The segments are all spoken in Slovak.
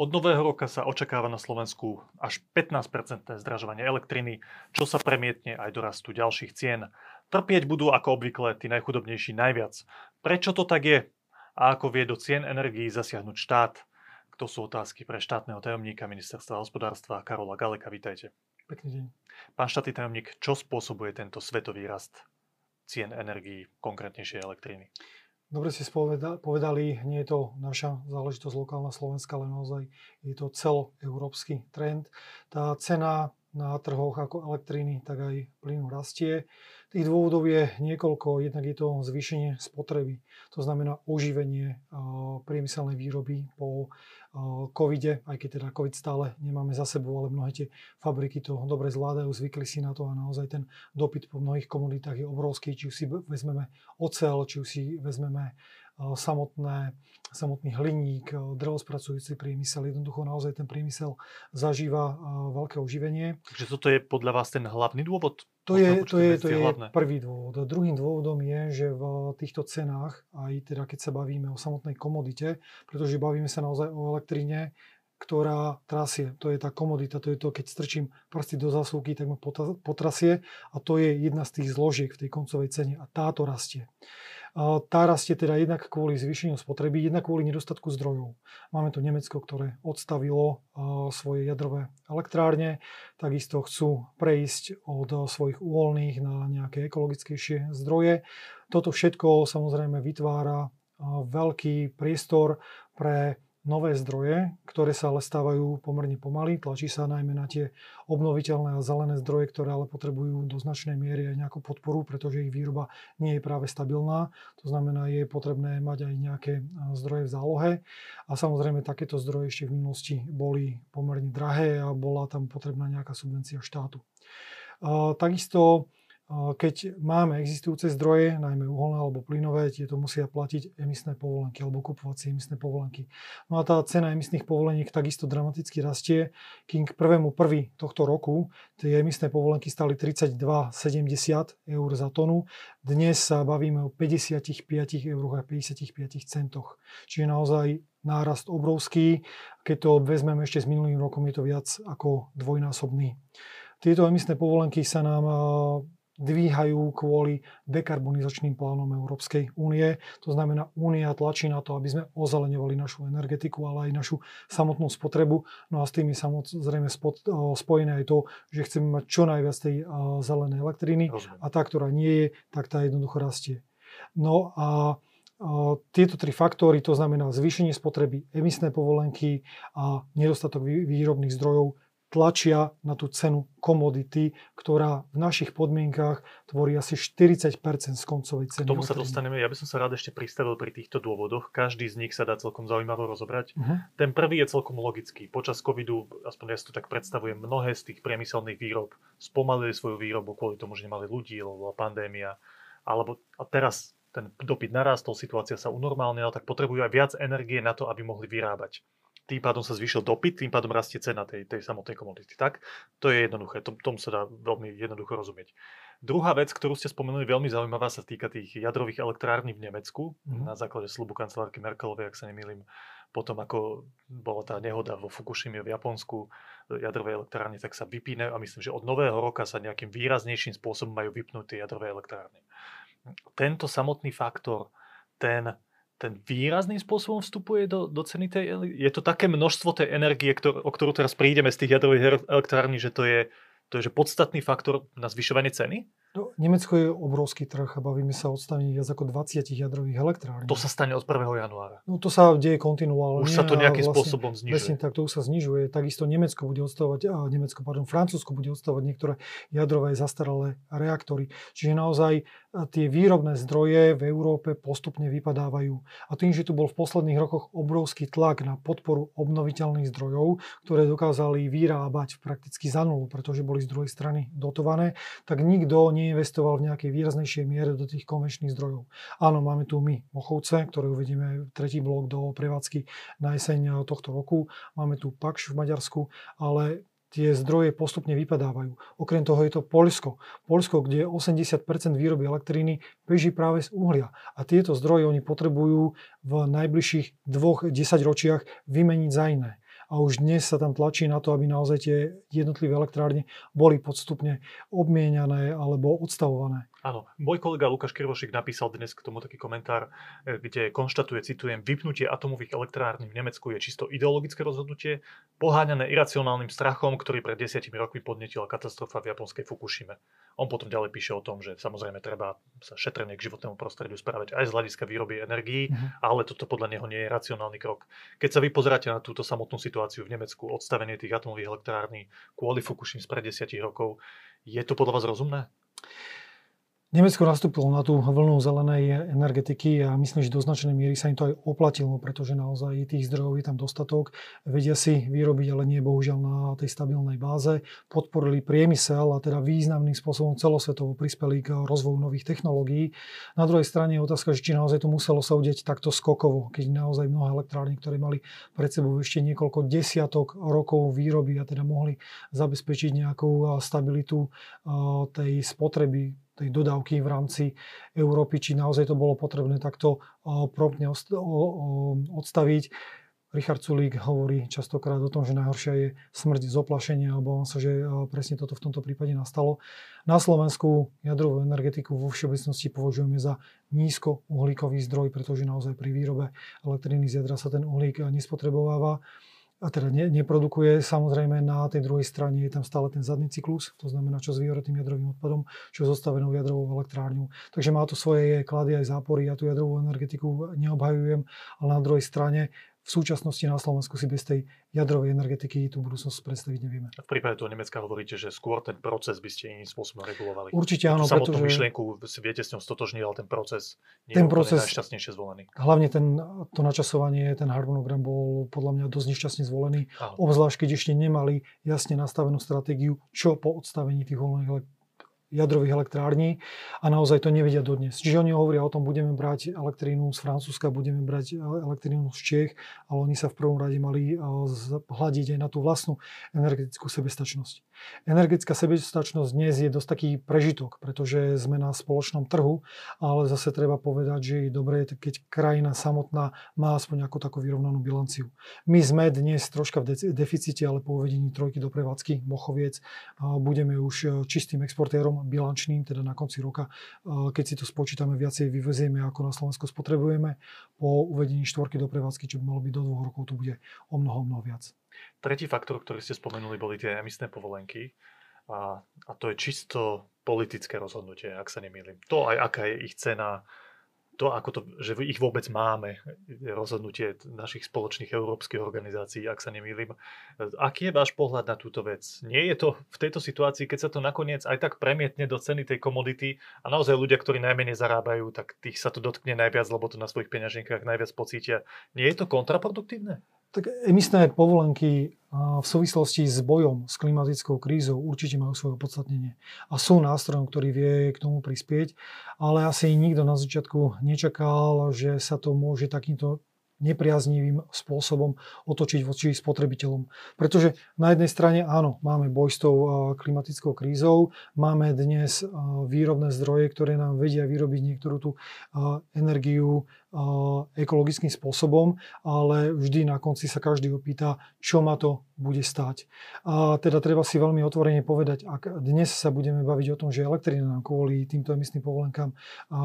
Od nového roka sa očakáva na Slovensku až 15% zdražovanie elektriny, čo sa premietne aj do rastu ďalších cien. Trpieť budú ako obvykle tí najchudobnejší najviac. Prečo to tak je? A ako vie do cien energií zasiahnuť štát? To sú otázky pre štátneho tajomníka Ministerstva hospodárstva Karola Galeka. Vítajte. Pekný deň. Pán štátny tajomník, čo spôsobuje tento svetový rast cien energií, konkrétnejšie elektriny? Dobre ste povedali, nie je to naša záležitosť lokálna slovenská, ale naozaj je to celoeurópsky trend. Tá cena na trhoch ako elektriny, tak aj plynu rastie. Tých dôvodov je niekoľko. Jednak je to zvýšenie spotreby. To znamená oživenie priemyselnej výroby po covide, aj keď teda covid stále nemáme za sebou, ale mnohé tie fabriky to dobre zvládajú, zvykli si na to a naozaj ten dopyt po mnohých komoditách je obrovský. Či už si vezmeme oceľ, či už si vezmeme samotný hliník, drevospracujúci priemysel. Jednoducho naozaj ten priemysel zažíva veľké oživenie. Takže toto je podľa vás ten hlavný dôvod? To je prvý dôvod. Druhým dôvodom je, že v týchto cenách, aj teda keď sa bavíme o samotnej komodite, pretože bavíme sa naozaj o elektrine, ktorá trasie. To je tá komodita, to je to, keď strčím prsty do zásuvky, tak ma potrasie a to je jedna z tých zložiek v tej koncovej cene a táto rastie. Tá rastie teda jednak kvôli zvýšeniu spotreby, jednak kvôli nedostatku zdrojov. Máme tu Nemecko, ktoré odstavilo svoje jadrové elektrárne, takisto chcú prejsť od svojich uholných na nejaké ekologickejšie zdroje. Toto všetko samozrejme vytvára veľký priestor pre nové zdroje, ktoré sa ale stávajú pomerne pomaly. Tlačí sa najmä na tie obnoviteľné a zelené zdroje, ktoré ale potrebujú do značnej miery aj nejakú podporu, pretože ich výroba nie je práve stabilná. To znamená, je potrebné mať aj nejaké zdroje v zálohe. A samozrejme, takéto zdroje ešte v minulosti boli pomerne drahé a bola tam potrebná nejaká subvencia štátu. Takisto, keď máme existujúce zdroje, najmä uholné alebo plynové, tieto musia platiť emisné povolenky alebo kupovať si emisné povolenky. No a tá cena emisných povoleniek takisto dramaticky rastie. Kým k 1. 1. tohto roku tie emisné povolenky stali 32,70 eur za tonu. Dnes sa bavíme o 55 eurách a 55 centoch. Čiže naozaj nárast obrovský. Keď to vezmeme ešte s minulým rokom, je to viac ako dvojnásobný. Tieto emisné povolenky sa nám dvíhajú kvôli dekarbonizačným plánom Európskej únie. To znamená, únia tlačí na to, aby sme ozeleňovali našu energetiku, ale aj našu samotnú spotrebu. No a s tým je samozrejme spojené aj to, že chceme mať čo najviac tej zelenej elektriny. Rozumiem. A tá, ktorá nie je, tak tá jednoducho rastie. No a tieto tri faktory, to znamená zvýšenie spotreby, emisné povolenky a nedostatok výrobných zdrojov, tlačia na tú cenu komodity, ktorá v našich podmienkách tvorí asi 40% z koncovej ceny. K tomu sa dostaneme. Ja by som sa rád ešte pristavil pri týchto dôvodoch. Každý z nich sa dá celkom zaujímavo rozobrať. Ten prvý je celkom logický. Počas covidu, aspoň ja si to tak predstavujem, mnohé z tých priemyselných výrob spomalili svoju výrobu kvôli tomu, že nemali ľudí, lebo bola pandémia. A teraz ten dopyt narastol, situácia sa unormálnila, tak potrebujú aj viac energie na to, aby mohli vyrábať. Tým pádom sa zvýšil dopyt, tým pádom rastie cena tej samotnej komodity. Tak? To je jednoduché, tomu sa dá veľmi jednoducho rozumieť. Druhá vec, ktorú ste spomenuli, veľmi zaujímavá, sa týka tých jadrových elektrární v Nemecku. Na základe sľubu kancelárky Merkelovej, ak sa nemýlim, potom ako bola tá nehoda vo Fukušime v Japonsku jadrovej elektrárne, tak sa vypínajú a myslím, že od nového roka sa nejakým výraznejším spôsobom majú vypnúť tie jadrové elektrárne. Tento samotný faktor, ten výrazným spôsobom vstupuje do ceny tej energie. Je to také množstvo tej energie, o ktorú teraz prídeme z tých jadrových elektrární, že to je podstatný faktor na zvyšovanie ceny? No, Nemecko je obrovský trh a bavíme sa o odstavení viac ako 20 jadrových elektrární. To sa stane od 1. januára. No to sa deje kontinuálne. Už sa to nejakým spôsobom znižuje. Presne tak, to už sa znižuje. Takisto Francúzsko bude odstavovať niektoré jadrové zastaralé reaktory. Čiže naozaj tie výrobné zdroje v Európe postupne vypadávajú. A tým, že tu bol v posledných rokoch obrovský tlak na podporu obnoviteľných zdrojov, ktoré dokázali vyrábať prakticky za nulu, pretože boli z druhej strany dotované, tak nikto neinvestoval v nejakej výraznejšej miere do tých konvenčných zdrojov. Áno, máme tu my Mochovce, ktoré uvedieme tretí blok do prevádzky na jeseň tohto roku. Máme tu Pakš v Maďarsku, ale tie zdroje postupne vypadávajú. Okrem toho je to Poľsko. Poľsko, kde 80% výroby elektriny beží práve z uhlia. A tieto zdroje oni potrebujú v najbližších 2 desaťročiach vymeniť za iné. A a už dnes sa tam tlačí na to, aby naozaj tie jednotlivé elektrárne boli podstupne obmieňané alebo odstavované. Áno, môj kolega Lukáš Krivošík napísal dnes k tomu taký komentár, kde konštatuje, citujem, vypnutie atomových elektrární v Nemecku je čisto ideologické rozhodnutie, poháňané iracionálnym strachom, ktorý pred 10 rokmi podnetila katastrofa v japonskej Fukušime. On potom ďalej píše o tom, že samozrejme treba sa šetrne k životnému prostrediu správať aj z hľadiska výroby energií, ale toto podľa neho nie je racionálny krok. Keď sa vy pozeráte na túto samotnú situáciu v Nemecku, odstavenie tých atomových elektrární kvôli Fukušime pred 10 rokov, je to podľa vás rozumné? Nemecko nastúpilo na tú vlnu zelenej energetiky a myslím, že do značnej miery sa im to aj oplatilo, pretože naozaj tých zdrojov je tam dostatok. Vedia si vyrobiť, ale nie bohužiaľ na tej stabilnej báze. Podporili priemysel a teda významným spôsobom celosvetovo prispeli k rozvoju nových technológií. Na druhej strane je otázka, či naozaj to muselo sa udeť takto skokovo, keď naozaj mnohé elektrárne, ktoré mali pred sebou ešte niekoľko desiatok rokov výroby a teda mohli zabezpečiť nejakú stabilitu tej spotreby, tej dodávky v rámci Európy, či naozaj to bolo potrebné takto promptne odstaviť. Richard Sulík hovorí častokrát o tom, že najhoršia je smrť z oplašenia, a obávam sa, že presne toto v tomto prípade nastalo. Na Slovensku jadrovú energetiku vo všeobecnosti považujeme za nízkouhlíkový zdroj, pretože naozaj pri výrobe elektriny z jadra sa ten uhlík nespotrebováva. A teda neprodukuje. Samozrejme, na tej druhej strane je tam stále ten zadný cyklus, to znamená, čo s vyhoretým jadrovým odpadom, čo s zostavenou jadrovou elektrárňou. Takže má to svoje klady aj zápory. Ja tú jadrovú energetiku neobhajujem, ale na druhej strane v súčasnosti na Slovensku si bez tej jadrovej energetiky tú budúcnosť predstaviť nevieme. A v prípade toho Nemecka hovoríte, že skôr ten proces by ste iným spôsobom regulovali. Určite áno, pretože samotnú myšlienku viete s ňou stotožniť, ale ten proces nie je úplne najšťastnejšie zvolený. Hlavne to načasovanie, ten harmonogram bol podľa mňa dosť nešťastne zvolený, obzvlášť keď ešte nemali jasne nastavenú stratégiu, čo po odstavení tých jadrových elektrární a naozaj to nevedia dodnes. Čiže oni hovoria o tom, budeme brať elektrínu z Francúzska, budeme brať elektrínu z Čiech, ale oni sa v prvom rade mali hľadiť aj na tú vlastnú energetickú sebestačnosť. Energetická sebestačnosť dnes je dosť taký prežitok, pretože sme na spoločnom trhu, ale zase treba povedať, že je dobré, keď krajina samotná má aspoň nejakú takú vyrovnanú bilanciu. My sme dnes troška v deficite, ale po uvedení trojky do prevádzky Mochoviec budeme už čistým exportérom bilančným, teda na konci roka, keď si to spočítame, viacej vyvezieme, ako na Slovensku spotrebujeme. Po uvedení štvorky do prevádzky, čo by malo byť do 2 rokov, to bude o mnoho viac. Tretí faktor, ktorý ste spomenuli, boli tie emisné povolenky. A to je čisto politické rozhodnutie, ak sa nemýlim. To aj aká je ich cena, že ich vôbec máme, rozhodnutie našich spoločných európskych organizácií, ak sa nemýlim. Aký je váš pohľad na túto vec? Nie je to v tejto situácii, keď sa to nakoniec aj tak premietne do ceny tej komodity a naozaj ľudia, ktorí najmenej zarábajú, tak tých sa to dotkne najviac, lebo to na svojich peňaženkách najviac pocítia. Nie je to kontraproduktívne? Tak emisné povolenky v súvislosti s bojom s klimatickou krízou určite majú svoje opodstatnenie a sú nástrojom, ktorý vie k tomu prispieť, ale asi nikto na začiatku nečakal, že sa to môže takýmto nepriaznivým spôsobom otočiť voči spotrebiteľom. Pretože na jednej strane áno, máme boj s tou klimatickou krízou, máme dnes výrobné zdroje, ktoré nám vedia vyrobiť niektorú tú energiu ekologickým spôsobom, ale vždy na konci sa každý opýta, čo ma to bude stáť. A teda treba si veľmi otvorene povedať, ak dnes sa budeme baviť o tom, že elektrina nám kvôli týmto emisným povolenkám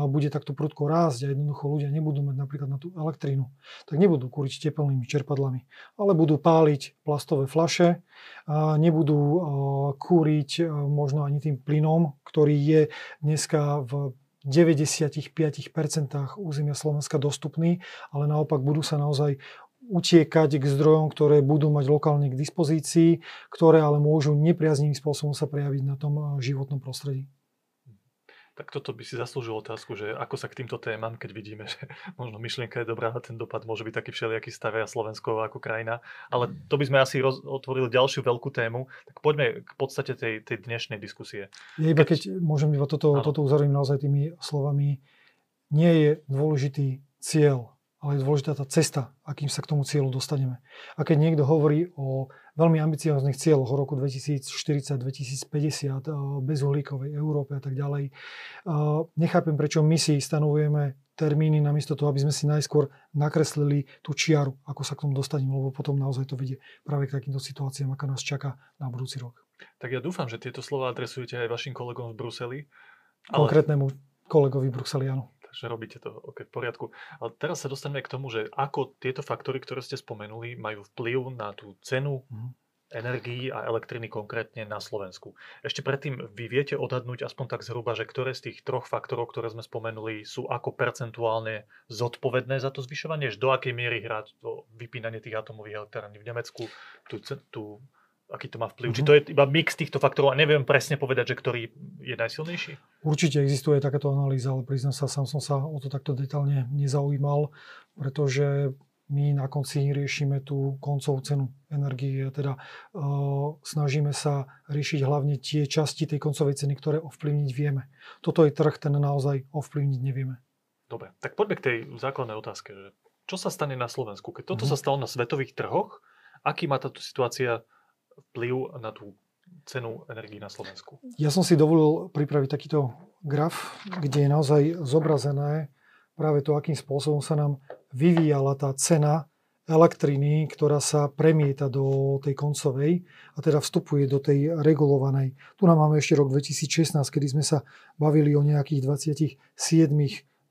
bude takto prudko rásť a jednoducho ľudia nebudú mať napríklad na tú elektrínu, tak nebudú kúriť tepelnými čerpadlami, ale budú páliť plastové fľaše, nebudú kúriť možno ani tým plynom, ktorý je dneska v 95% územia Slovenska dostupný, ale naopak budú sa naozaj utiekať k zdrojom, ktoré budú mať lokálne k dispozícii, ktoré ale môžu nepriaznivým spôsobom sa prejaviť na tom životnom prostredí. Tak toto by si zaslúžil otázku, že ako sa k týmto témam, keď vidíme, že možno myšlienka je dobrá a ten dopad môže byť taký všelijaký, stavia Slovensko ako krajina, ale to by sme asi otvorili ďalšiu veľkú tému, tak poďme k podstate tej dnešnej diskusie. Keď môžem iba toto uzorím naozaj tými slovami, nie je dôležitý cieľ, ale je dôležitá tá cesta, akým sa k tomu cieľu dostaneme. A keď niekto hovorí o veľmi ambicióznych cieľoch o roku 2040, 2050, bezuhlíkovej Európe a tak ďalej, nechápem, prečo my si stanovujeme termíny namiesto toho, aby sme si najskôr nakreslili tú čiaru, ako sa k tomu dostaneme, lebo potom naozaj to vedie práve k takýmto situáciám, aká nás čaká na budúci rok. Tak ja dúfam, že tieto slova adresujete aj vašim kolegom v Bruseli. Ale... Konkrétnemu kolegovi Bruselianu. Že robíte to v poriadku. Ale teraz sa dostaneme k tomu, že ako tieto faktory, ktoré ste spomenuli, majú vplyv na tú cenu energií a elektriny konkrétne na Slovensku. Ešte predtým, vy viete odhadnúť aspoň tak zhruba, že ktoré z tých troch faktorov, ktoré sme spomenuli, sú ako percentuálne zodpovedné za to zvyšovanie? Do akej miery hrá to vypínanie tých atómových elektrární v Nemecku? Aký to má vplyv? Či to je iba mix týchto faktorov a neviem presne povedať, že ktorý je najsilnejší? Určite existuje takáto analýza, ale priznám sa, sám som sa o to takto detailne nezaujímal, pretože my na konci riešime tú koncovú cenu energie, teda snažíme sa riešiť hlavne tie časti tej koncovej ceny, ktoré ovplyvniť vieme. Toto je trh, ten naozaj ovplyvniť nevieme. Dobre, tak poďme k tej základnej otázke. Že čo sa stane na Slovensku? Keď toto sa stalo na svetových trhoch, aký má táto situácia vplyv na tú cenu energií na Slovensku? Ja som si dovolil pripraviť takýto graf, kde je naozaj zobrazené práve to, akým spôsobom sa nám vyvíjala tá cena elektriny, ktorá sa premieta do tej koncovej a teda vstupuje do tej regulovanej. Tu nám máme ešte rok 2016, kedy sme sa bavili o nejakých 26,9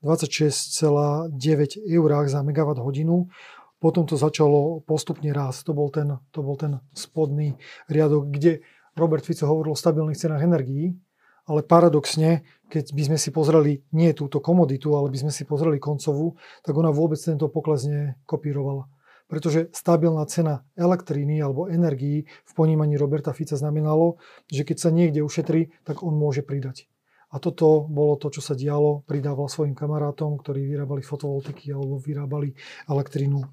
eurách za megawatt hodinu. Potom to začalo postupne rásť. To bol ten spodný riadok, kde Robert Fico hovoril o stabilných cenách energií, ale paradoxne, keď by sme si pozreli nie túto komoditu, ale by sme si pozreli koncovú, tak ona vôbec tento pokles nekopírovala. Pretože stabilná cena elektriny alebo energií v ponímaní Roberta Fica znamenalo, že keď sa niekde ušetrí, tak on môže pridať. A toto bolo to, čo sa dialo. Pridával svojim kamarátom, ktorí vyrábali fotovoltiky alebo vyrábali elektrinu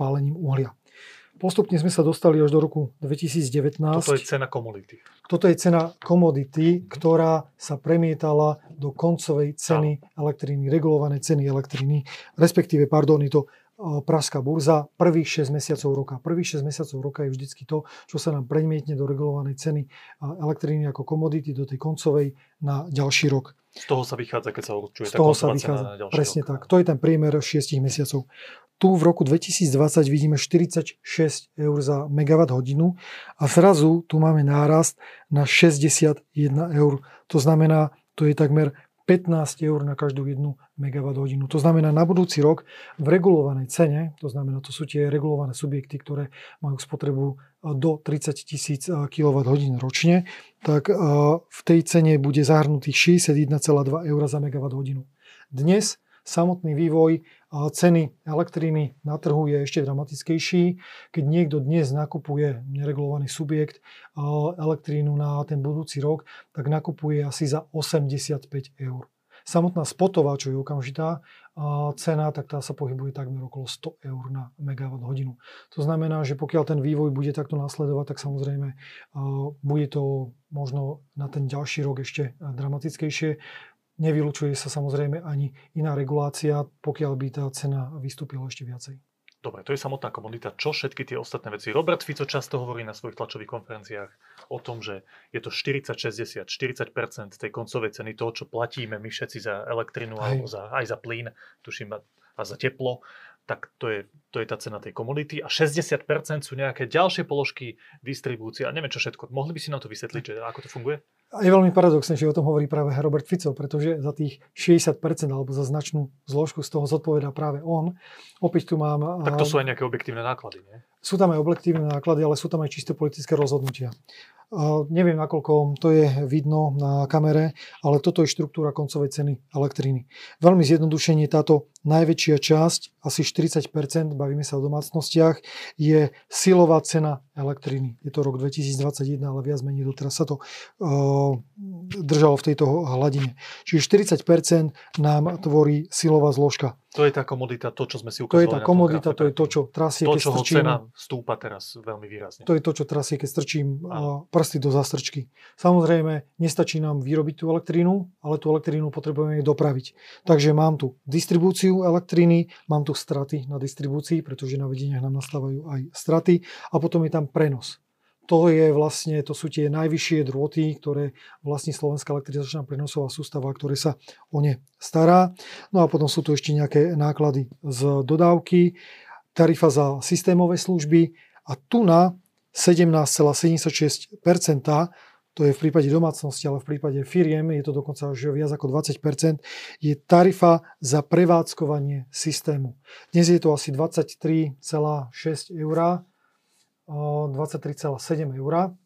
pálením uhlia. Postupne sme sa dostali až do roku 2019. Toto je cena komodity. Toto je cena komodity, ktorá sa premietala do koncovej ceny elektriny, regulované ceny elektriny, respektíve, je to Pražská burza prvých 6 mesiacov roka. Prvých 6 mesiacov roka je vždycky to, čo sa nám premietne do regulovanej ceny elektriny ako komodity do tej koncovej na ďalší rok. Z toho sa vychádza, keď sa určuje tá koncová cena na ďalší rok. Presne tak. To je ten priemer 6 mesiacov. Tu v roku 2020 vidíme 46 eur za megawatt hodinu a zrazu tu máme nárast na 61 eur. To znamená, to je takmer 15 eur na každú jednu megawatt hodinu. To znamená, na budúci rok v regulovanej cene, to znamená, to sú tie regulované subjekty, ktoré majú spotrebu do 30 000 kWh ročne, tak v tej cene bude zahrnutých 61,2 eur za megawatt hodinu. Dnes samotný vývoj ceny elektriny na trhu je ešte dramatickejší. Keď niekto dnes nakupuje neregulovaný subjekt elektrínu na ten budúci rok, tak nakupuje asi za 85 eur. Samotná spotová, čo je okamžitá cena, tak tá sa pohybuje takmer okolo 100 eur na megawatt hodinu. To znamená, že pokiaľ ten vývoj bude takto nasledovať, tak samozrejme bude to možno na ten ďalší rok ešte dramatickejšie. Nevylučuje sa samozrejme ani iná regulácia, pokiaľ by tá cena vystúpila ešte viacej. Dobre, to je samotná komodita. Čo všetky tie ostatné veci? Robert Fico často hovorí na svojich tlačových konferenciách o tom, že je to 40% tej koncovej ceny toho, čo platíme my všetci za elektrinu alebo aj za plyn, tuším, a za teplo. Tak to je tá cena tej komodity a 60% sú nejaké ďalšie položky distribúcie a neviem čo všetko. Mohli by si nám to vysvetliť, že ako to funguje? A je veľmi paradoxné, že o tom hovorí práve Robert Fico, pretože za tých 60% alebo za značnú zložku z toho zodpovedá práve on. Opäť tu mám... Tak to sú aj nejaké objektívne náklady, nie? Sú tam aj objektívne náklady, ale sú tam aj čisté politické rozhodnutia. Neviem, nakoľko to je vidno na kamere, ale toto je štruktúra koncovej ceny elektriny. Veľmi zjednodušene táto najväčšia časť, asi 40%, bavíme sa o domácnostiach, je silová cena elektriny. Je to rok 2021, ale viac menej doteraz sa to držalo v tejto hladine. Čiže 40% nám tvorí silová zložka. To je tá komodita, to, čo sme si ukázali. To je tá komodita, to je to, čo trasie, keď strčím. To, čoho cena stúpa teraz veľmi výrazne. To je to, čo trasie, keď strčím prsty do zastrčky. Samozrejme, nestačí nám vyrobiť tú elektrínu, ale tú elektrínu potrebujeme dopraviť. Takže mám tu distribúciu elektriny, mám tu straty na distribúcii, pretože na vedeniach nám nastávajú aj straty a potom je tam prenos. To je vlastne, to sú tie najvyššie drôty, ktoré vlastní Slovenská elektrizačná prenosová sústava, ktoré sa o ne stará. No a potom sú tu ešte nejaké náklady z dodávky, tarifa za systémové služby a tu na 17,76%, to je v prípade domácnosti, ale v prípade firiem je to dokonca už viac ako 20%, je tarifa za prevádzkovanie systému. Dnes je to asi 23,6 €. 23,7 €.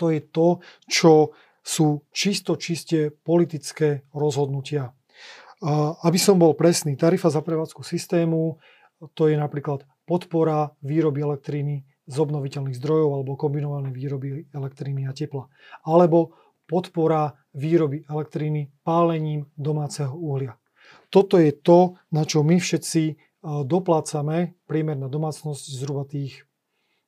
To je to, čo sú čiste politické rozhodnutia. Aby som bol presný, tarifa za prevádzku systému, to je napríklad podpora výroby elektriny z obnoviteľných zdrojov alebo kombinované výroby elektriny a tepla. Alebo podpora výroby elektriny pálením domáceho uhlia. Toto je to, na čo my všetci doplácame, priemerná domácnosť zhruba tých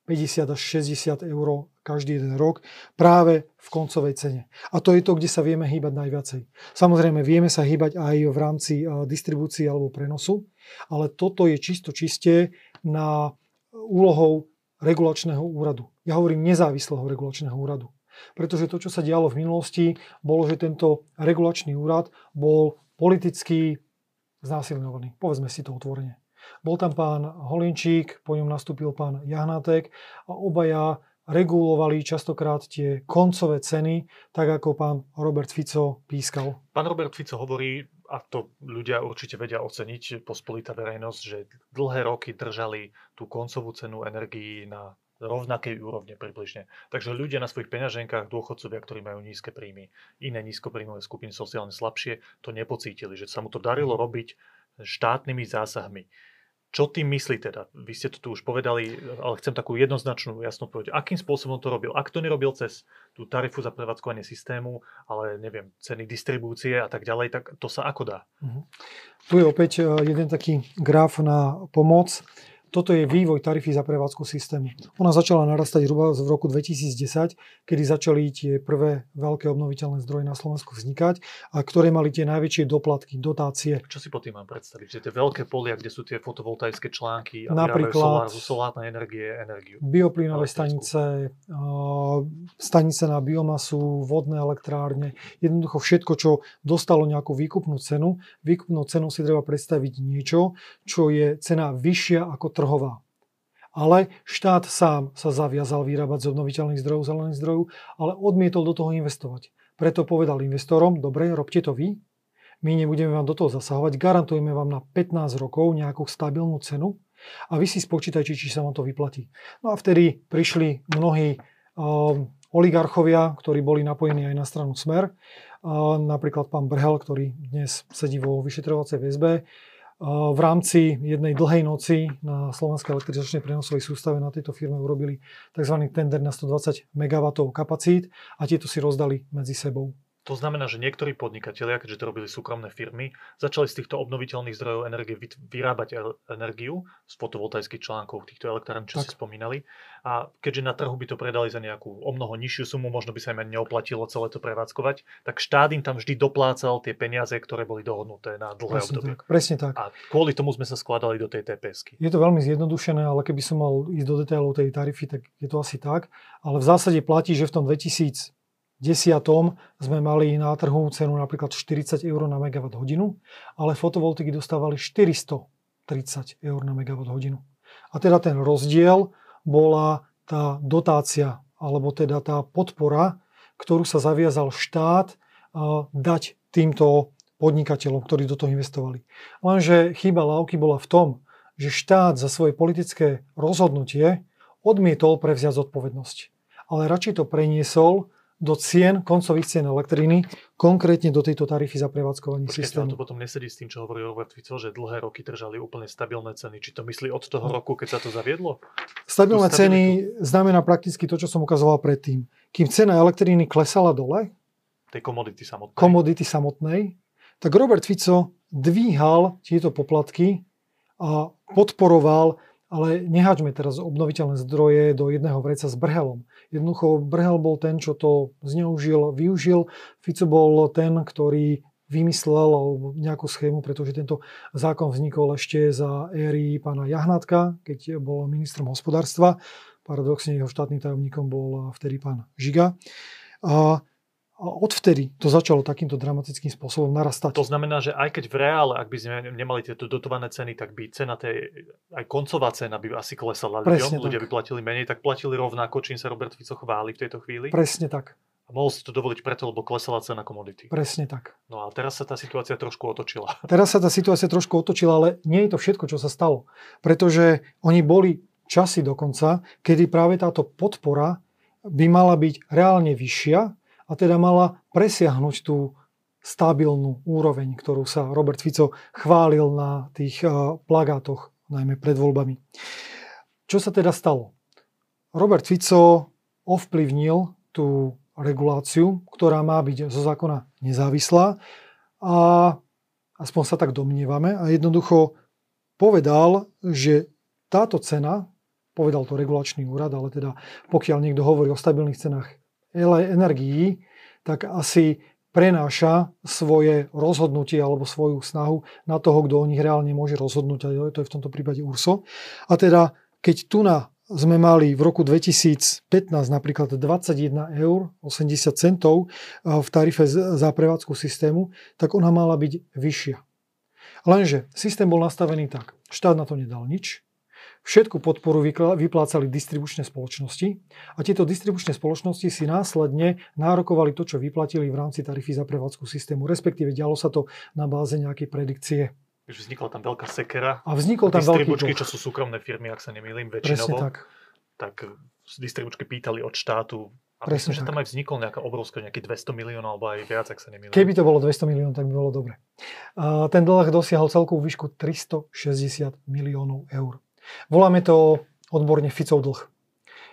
50 až 60 eur každý jeden rok práve v koncovej cene. A to je to, kde sa vieme hýbať najviacej. Samozrejme, vieme sa hýbať aj v rámci distribúcie alebo prenosu, ale toto je čiste na úlohou regulačného úradu. Ja hovorím nezávislého regulačného úradu. Pretože to, čo sa dialo v minulosti, bolo, že tento regulačný úrad bol politicky znásilňovaný. Povedzme si to otvorene. Bol tam pán Holinčík, po ňom nastúpil pán Jahnátek a obaja regulovali častokrát tie koncové ceny, tak ako pán Robert Fico pískal. Pán Robert Fico hovorí, a to ľudia určite vedia oceniť, pospolitá verejnosť, že dlhé roky držali tú koncovú cenu energií na rovnakej úrovne približne. Takže ľudia na svojich peňaženkách, dôchodcovia, ktorí majú nízke príjmy, iné nízkopríjmové skupiny sociálne slabšie, to nepocítili, že sa mu to darilo robiť štátnymi zásahmi. Čo tým myslí teda? Vy ste to tu už povedali, ale chcem takú jednoznačnú jasnú odpoveď. Akým spôsobom to robil? Ak to nerobil cez tú tarifu za prevádzkovanie systému, ale neviem, ceny distribúcie a tak ďalej, tak to sa ako dá? Tu je opäť jeden taký graf na pomoc. Toto je vývoj tarify za prevádzku systému. Ona začala narastať zhruba v roku 2010, kedy začali tie prvé veľké obnoviteľné zdroje na Slovensku vznikať a ktoré mali tie najväčšie doplatky, dotácie. Čo si po tým mám predstaviť? Že tie veľké polia, kde sú tie fotovoltaické články a vyrábajú solárne energie, energiu. Bioplynové stanice na biomasu, vodné elektrárne. Jednoducho všetko, čo dostalo nejakú výkupnú cenu. Výkupnú cenu si treba predstaviť niečo, čo je cena vyššia ako trhová. Ale štát sám sa zaviazal vyrábať z obnoviteľných zdrojov, zelených zdrojov, ale odmietol do toho investovať. Preto povedal investorom, dobre, robte to vy, my nebudeme vám do toho zasahovať, garantujeme vám na 15 rokov nejakú stabilnú cenu a vy si spočítajte, či sa vám to vyplatí. No a vtedy prišli mnohí oligarchovia, ktorí boli napojení aj na stranu Smer, napríklad pán Brhel, ktorý dnes sedí vo vyšetrovacej väzbe, v rámci jednej dlhej noci na Slovenskej elektrizačnej prenosovej sústave na tejto firme urobili tzv. Tender na 120 MW kapacít a tieto si rozdali medzi sebou. To znamená, že niektorí podnikatelia, keďže to robili súkromné firmy, začali z týchto obnoviteľných zdrojov energie vyrábať energiu z fotovoltaických článkov týchto elektrárn, čo tak si spomínali. A keďže na trhu by to predali za nejakú omnoho nižšiu sumu, možno by sa im ani neoplatilo celé to prevádzkovať, tak štát im tam vždy doplácal tie peniaze, ktoré boli dohodnuté na dlhé obdobie. Presne tak. A kvôli tomu sme sa skladali do tej TPS-ky. Je to veľmi zjednodušené, ale keby som mal ísť do detailov tej tarify, tak je to asi tak, ale v zásade platí, že v tom 2010 sme mali na trhu cenu napríklad 40 € na megawatt hodinu, ale fotovoltaiky dostávali 430 € na megawatt hodinu. A teda ten rozdiel bola tá dotácia, alebo teda tá podpora, ktorú sa zaviazal štát dať týmto podnikateľom, ktorí do toho investovali. Lenže chyba Lávky bola v tom, že štát za svoje politické rozhodnutie odmietol prevziať zodpovednosť. Ale radšej to preniesol do cien, koncových cien elektriny, konkrétne do tejto tarify za prevádzkovanie systému. To potom nesedí s tým, čo hovorí Robert Fico, že dlhé roky držali úplne stabilné ceny. Či to myslí od toho roku, keď sa to zaviedlo? Stabilné ceny znamená prakticky to, čo som ukazoval predtým. Kým cena elektriny klesala dole, tej komodity samotnej, tak Robert Fico dvíhal tieto poplatky a podporoval, ale nehaďme teraz obnoviteľné zdroje do jedného vreca s Brhelom. Jednoducho Brhel bol ten, čo to zneužil, využil. Fico bol ten, ktorý vymyslel nejakú schému, pretože tento zákon vznikol ešte za éry pána Jahnátka, keď bol ministrom hospodárstva. Paradoxne jeho štátnym tajomníkom bol vtedy pán Žiga. A odvtedy to začalo takýmto dramatickým spôsobom narastať. To znamená, že aj keď v reále, ak by sme nemali tieto dotované ceny, tak by cena tej, aj koncová cena by asi klesala. Ľudia by platili menej, tak platili rovnako, čím sa Robert Fico chváli v tejto chvíli. Presne tak. A mohol si to dovoliť preto, lebo klesala cena komodity. Presne tak. No a teraz sa tá situácia trošku otočila. Ale nie je to všetko, čo sa stalo. Pretože oni boli časy dokonca, kedy práve táto podpora by mala byť reálne vyššia, a teda mala presiahnuť tú stabilnú úroveň, ktorú sa Robert Fico chválil na tých plagátoch, najmä pred voľbami. Čo sa teda stalo? Robert Fico ovplyvnil tú reguláciu, ktorá má byť zo zákona nezávislá a aspoň sa tak domnievame a jednoducho povedal, že táto cena, povedal to regulačný úrad, ale teda pokiaľ niekto hovorí o stabilných cenách energií, tak asi prenáša svoje rozhodnutie alebo svoju snahu na toho, kto o nich reálne môže rozhodnúť, a to je v tomto prípade Urso. A teda, keď tu sme mali v roku 2015 napríklad 21,80 € v tarife za prevádzku systému, tak ona mala byť vyššia. Lenže systém bol nastavený tak, štát na to nedal nič, všetku podporu vyplácali distribučné spoločnosti a tieto distribučné spoločnosti si následne nárokovali to, čo vyplatili v rámci tarify za prevádzku systému. Respektíve dialo sa to na báze nejakej predikcie. Vznikla tam veľká sekera. A vznikol tam veľký distribučky, čo sú súkromné firmy, ak sa nemýlim, väčšinovo. Presne tak. Tak distribučky pýtali od štátu. A presne myslím, že tam aj vznikol nejaká obrovská, nejaký 200 miliónov alebo aj viac, ak sa nemýlim. Keby to bolo 200 miliónov, tak by bolo dobre. A ten dlh dosiahol celkovú výšku 360 miliónov eur. Voláme to odborne Ficov dlh.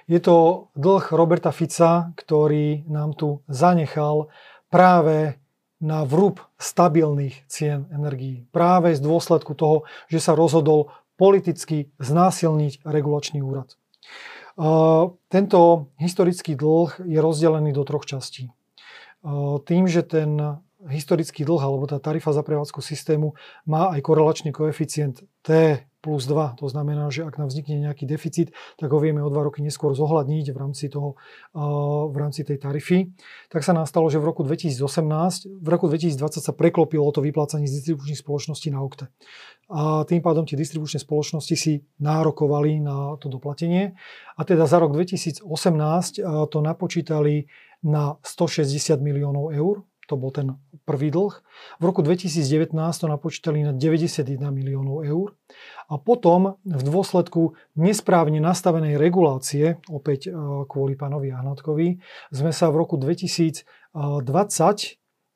Je to dlh Roberta Fica, ktorý nám tu zanechal práve na vrúb stabilných cien energií. Práve z dôsledku toho, že sa rozhodol politicky znásilniť regulačný úrad. Tento historický dlh je rozdelený do troch častí. Tým, že ten historický dlh alebo tá tarifa za prevádzku systému má aj korelačný koeficient T+2. To znamená, že ak nám vznikne nejaký deficit, tak ho vieme o 2 roky neskôr zohľadniť v rámci tej tarify. Tak sa nastalo, že v roku 2020 sa preklopilo to vyplácanie z distribučných spoločností na OKTE. A tým pádom tie distribučné spoločnosti si nárokovali na to doplatenie. A teda za rok 2018 to napočítali na 160 miliónov eur. To bol ten prvý dlh. V roku 2019 to napočítali na 91 miliónov eur. A potom v dôsledku nesprávne nastavenej regulácie, opäť kvôli pánovi Jahnátkovi, sme sa v roku 2020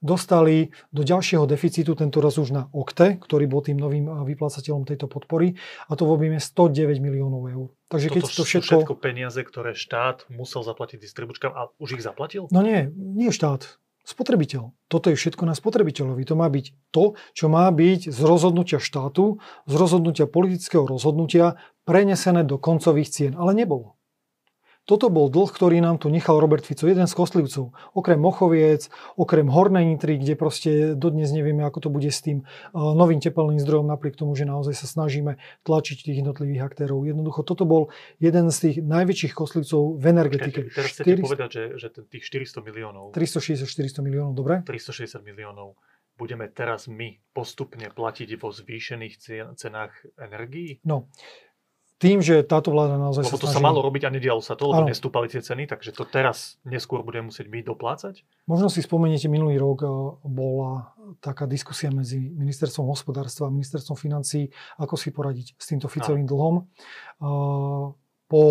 dostali do ďalšieho deficitu, tentoraz už na OKTE, ktorý bol tým novým vyplácateľom tejto podpory, a to v objeme 109 miliónov eur. Takže keď to všetko peniaze, ktoré štát musel zaplatiť distribučkám, a už ich zaplatil? No nie štát. Spotrebiteľ. Toto je všetko na spotrebiteľovi. To má byť to, čo má byť z rozhodnutia štátu, z rozhodnutia politického rozhodnutia prenesené do koncových cien. Ale nebolo. Toto bol dlh, ktorý nám tu nechal Robert Fico, jeden z kostlivcov. Okrem Mochoviec, okrem Hornej Nitry, kde proste dodnes nevieme, ako to bude s tým novým tepelným zdrojom, napriek tomu, že naozaj sa snažíme tlačiť tých jednotlivých aktérov. Jednoducho, toto bol jeden z tých najväčších kostlivcov v energetike. Teraz chcete povedať, že tých 400 miliónov... 360-400 miliónov, dobre? 360 miliónov budeme teraz my postupne platiť vo zvýšených cenách energií? No... Tým, že táto vláda naozaj lebo to sa malo robiť a nedialo sa to, lebo nestúpali tie ceny, takže to teraz neskôr budeme musieť my doplácať? Možno si spomeniete, minulý rok bola taká diskusia medzi ministerstvom hospodárstva a ministerstvom financií, ako si poradiť s týmto Ficovým dlhom. Po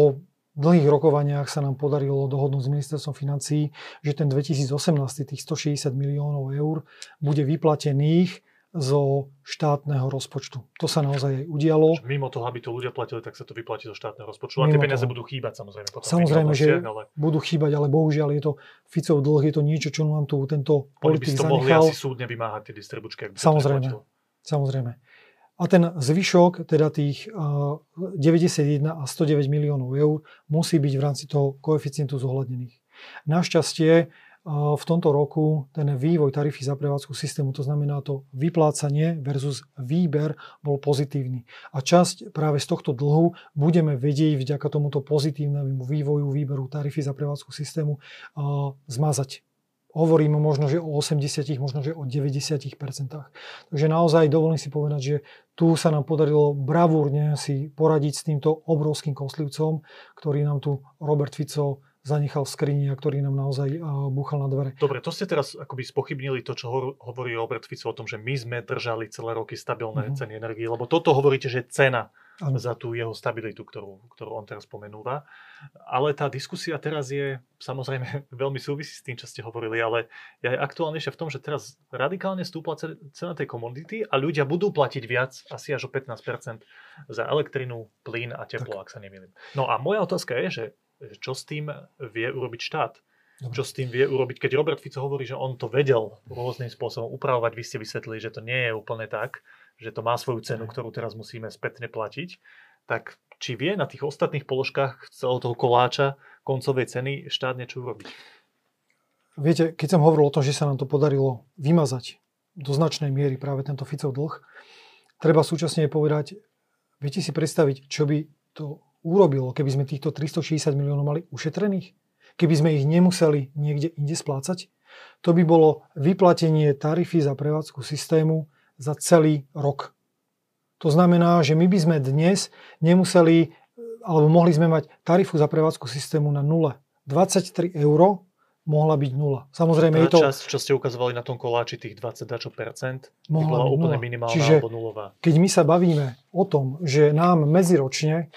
dlhých rokovaniach sa nám podarilo dohodnúť s ministerstvom financií, že ten 2018 tých 160 miliónov eur bude vyplatených zo štátneho rozpočtu. To sa naozaj aj udialo. Mimo toho, aby to ľudia platili, tak sa to vyplatí zo štátneho rozpočtu. A tie peniaze budú chýbať, samozrejme. Samozrejme, že budú chýbať, ale bohužiaľ je to Ficov dlh, je to niečo, čo nám tu tento politik zanechal. Oni by to mohli asi súdne vymáhať tie distribučky. Samozrejme. Samozrejme. A ten zvyšok, teda tých 91 a 109 miliónov eur, musí byť v rámci toho koeficientu zohľadnených. Našťastie v tomto roku ten vývoj tarify za prevádzku systému, to znamená to vyplácanie versus výber, bol pozitívny. A časť práve z tohto dlhu budeme vedieť vďaka tomuto pozitívnemu vývoju výberu tarify za prevádzku systému zmazať. Hovorím možno, že o 80, možno, že o 90%. Takže naozaj dovolím si povedať, že tu sa nám podarilo bravúrne si poradiť s týmto obrovským kostlivcom, ktorý nám tu Robert Fico zanechal v skrini a ktorý nám naozaj búchal na dvere. Dobre, to ste teraz akoby spochybnili to, čo hovorí Robert Fico o tom, že my sme držali celé roky stabilné ceny energie, lebo toto hovoríte, že cena za tú jeho stabilitu, ktorú on teraz pomenúva. Ale tá diskusia teraz je samozrejme veľmi súvisí s tým, čo ste hovorili, ale je aktuálnejšia v tom, že teraz radikálne stúpla cena tej komodity a ľudia budú platiť viac, asi až o 15% za elektrinu, plyn a teplo, tak. Ak sa nemýlim. No a moja otázka je, že čo s tým vie urobiť štát? Dobre. Čo s tým vie urobiť? Keď Robert Fico hovorí, že on to vedel rôznym spôsobom upravovať, vy ste vysvetlili, že to nie je úplne tak, že to má svoju cenu, ktorú teraz musíme spätne platiť, tak či vie na tých ostatných položkách celého toho koláča koncovej ceny štát niečo urobiť? Viete, keď som hovoril o tom, že sa nám to podarilo vymazať do značnej miery práve tento Ficov dlh, treba súčasne povedať, viete si predstaviť, čo by to urobilo, keby sme týchto 360 miliónov mali ušetrených? Keby sme ich nemuseli niekde inde splácať? To by bolo vyplatenie tarify za prevádzku systému za celý rok. To znamená, že my by sme dnes nemuseli, alebo mohli sme mať tarifu za prevádzku systému na nule. 23 eur mohla byť nula. Samozrejme je to... časť, čo ste ukazovali na tom koláči, tých 20% bola úplne minimálna. Čiže, alebo nulová. Keď my sa bavíme o tom, že nám medziročne